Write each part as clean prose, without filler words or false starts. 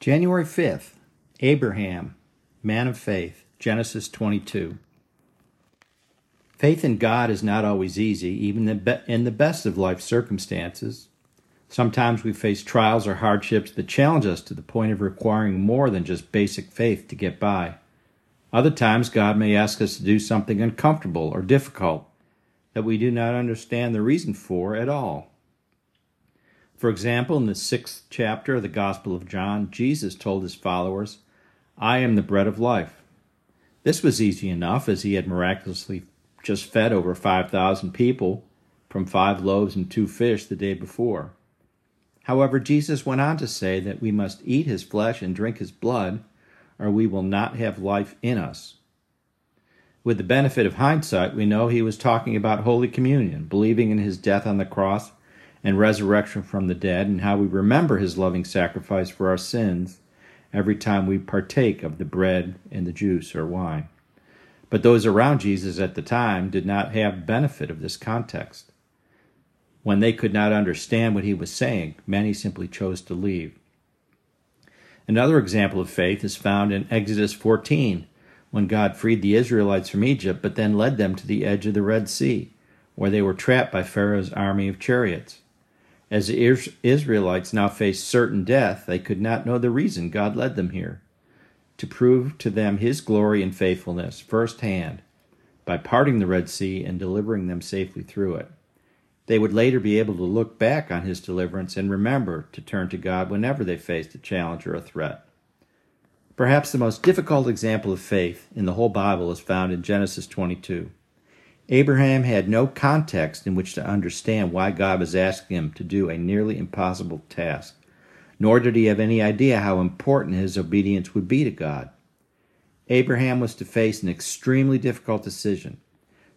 January 5th, Abraham, man of faith, Genesis 22. Faith in God is not always easy, even in the best of life circumstances. Sometimes we face trials or hardships that challenge us to the point of requiring more than just basic faith to get by. Other times, God may ask us to do something uncomfortable or difficult that we do not understand the reason for at all. For example, in the 6th chapter of the Gospel of John, Jesus told his followers, "I am the bread of life." This was easy enough, as he had miraculously just fed over 5,000 people from 5 loaves and 2 fish the day before. However, Jesus went on to say that we must eat his flesh and drink his blood, or we will not have life in us. With the benefit of hindsight, we know he was talking about Holy Communion, believing in his death on the cross and resurrection from the dead, and how we remember his loving sacrifice for our sins every time we partake of the bread and the juice or wine. But those around Jesus at the time did not have benefit of this context. When they could not understand what he was saying, many simply chose to leave. Another example of faith is found in Exodus 14, when God freed the Israelites from Egypt, but then led them to the edge of the Red Sea, where they were trapped by Pharaoh's army of chariots. As the Israelites now faced certain death, they could not know the reason God led them here, to prove to them his glory and faithfulness firsthand by parting the Red Sea and delivering them safely through it. They would later be able to look back on his deliverance and remember to turn to God whenever they faced a challenge or a threat. Perhaps the most difficult example of faith in the whole Bible is found in Genesis 22. Abraham had no context in which to understand why God was asking him to do a nearly impossible task, nor did he have any idea how important his obedience would be to God. Abraham was to face an extremely difficult decision,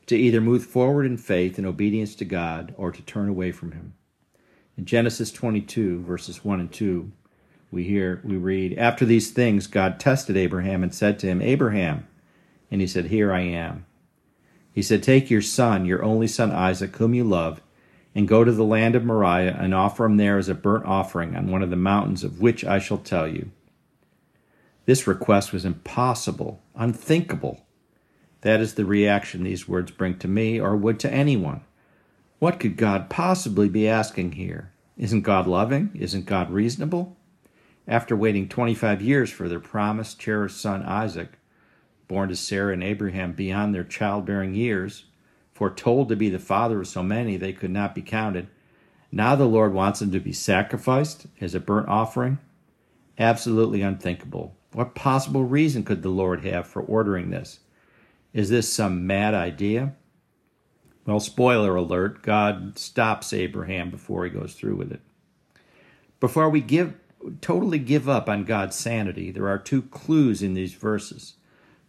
to either move forward in faith and obedience to God, or to turn away from him. In Genesis 22, verses 1 and 2, we read, "After these things God tested Abraham and said to him, 'Abraham.' And he said, 'Here I am.' He said, 'Take your son, your only son Isaac, whom you love, and go to the land of Moriah and offer him there as a burnt offering on one of the mountains of which I shall tell you.'" This request was impossible, unthinkable. That is the reaction these words bring to me, or would to anyone. What could God possibly be asking here? Isn't God loving? Isn't God reasonable? After waiting 25 years for their promised, cherished son Isaac, born to Sarah and Abraham beyond their childbearing years, foretold to be the father of so many they could not be counted, now the Lord wants him to be sacrificed as a burnt offering? Absolutely unthinkable. What possible reason could the Lord have for ordering this? Is this some mad idea? Well, spoiler alert, God stops Abraham before he goes through with it. Before we totally give up on God's sanity, there are two clues in these verses.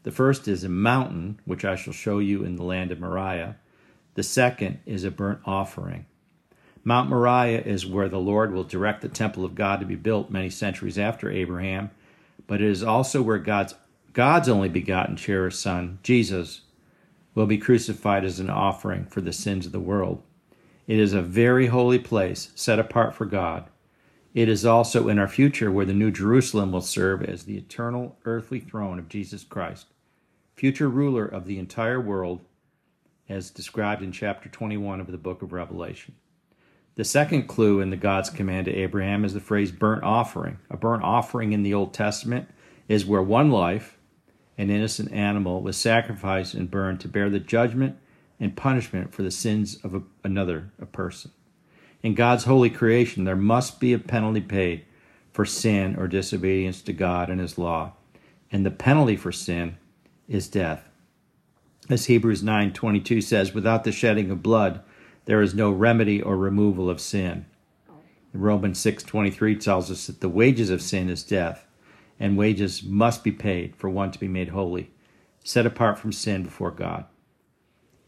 The first is a mountain, which I shall show you in the land of Moriah. The second is a burnt offering. Mount Moriah is where the Lord will direct the temple of God to be built many centuries after Abraham, but it is also where God's only begotten cherished son, Jesus, will be crucified as an offering for the sins of the world. It is a very holy place set apart for God. It is also in our future where the New Jerusalem will serve as the eternal earthly throne of Jesus Christ, future ruler of the entire world, as described in chapter 21 of the book of Revelation. The second clue in the God's command to Abraham is the phrase burnt offering. A burnt offering in the Old Testament is where one life, an innocent animal, was sacrificed and burned to bear the judgment and punishment for the sins of another person. In God's holy creation, there must be a penalty paid for sin or disobedience to God and his law, and the penalty for sin is death. As Hebrews 9:22 says, "Without the shedding of blood, there is no remedy or removal of sin." Romans 6:23 tells us that the wages of sin is death, and wages must be paid for one to be made holy, set apart from sin before God.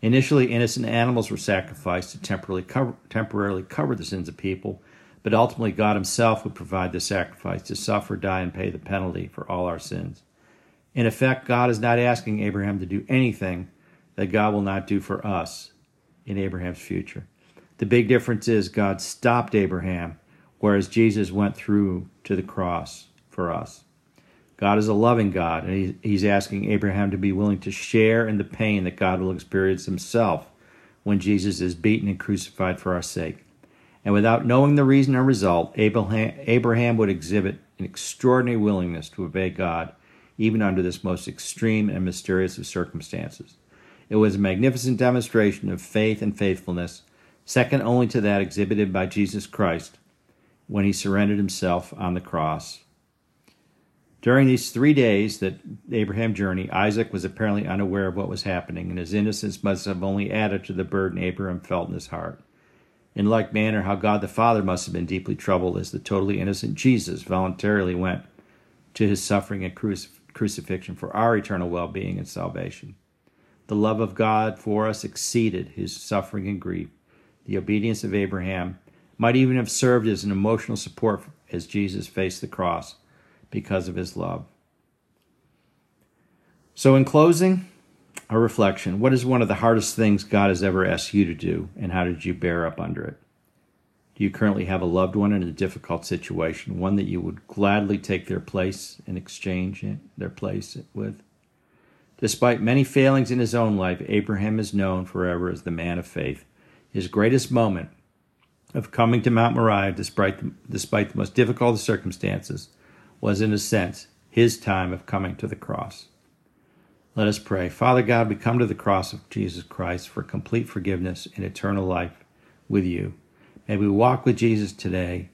Initially, innocent animals were sacrificed to temporarily cover the sins of people, but ultimately God himself would provide the sacrifice to suffer, die, and pay the penalty for all our sins. In effect, God is not asking Abraham to do anything that God will not do for us in Abraham's future. The big difference is God stopped Abraham, whereas Jesus went through to the cross for us. God is a loving God, and he's asking Abraham to be willing to share in the pain that God will experience himself when Jesus is beaten and crucified for our sake. And without knowing the reason or result, Abraham would exhibit an extraordinary willingness to obey God, even under this most extreme and mysterious of circumstances. It was a magnificent demonstration of faith and faithfulness, second only to that exhibited by Jesus Christ when he surrendered himself on the cross. During these 3 days that Abraham journeyed, Isaac was apparently unaware of what was happening, and his innocence must have only added to the burden Abraham felt in his heart. In like manner, how God the Father must have been deeply troubled as the totally innocent Jesus voluntarily went to his suffering and crucifixion for our eternal well-being and salvation. The love of God for us exceeded his suffering and grief. The obedience of Abraham might even have served as an emotional support as Jesus faced the cross because of his love. So in closing, a reflection. What is one of the hardest things God has ever asked you to do, and how did you bear up under it? Do you currently have a loved one in a difficult situation, one that you would gladly take their place and exchange their place with? Despite many failings in his own life, Abraham is known forever as the man of faith. His greatest moment of coming to Mount Moriah, despite the most difficult circumstances, was in a sense his time of coming to the cross. Let us pray. Father God, we come to the cross of Jesus Christ for complete forgiveness and eternal life with you. May we walk with Jesus today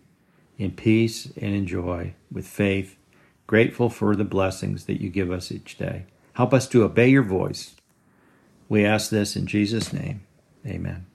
in peace and in joy, with faith, grateful for the blessings that you give us each day. Help us to obey your voice. We ask this in Jesus' name. Amen.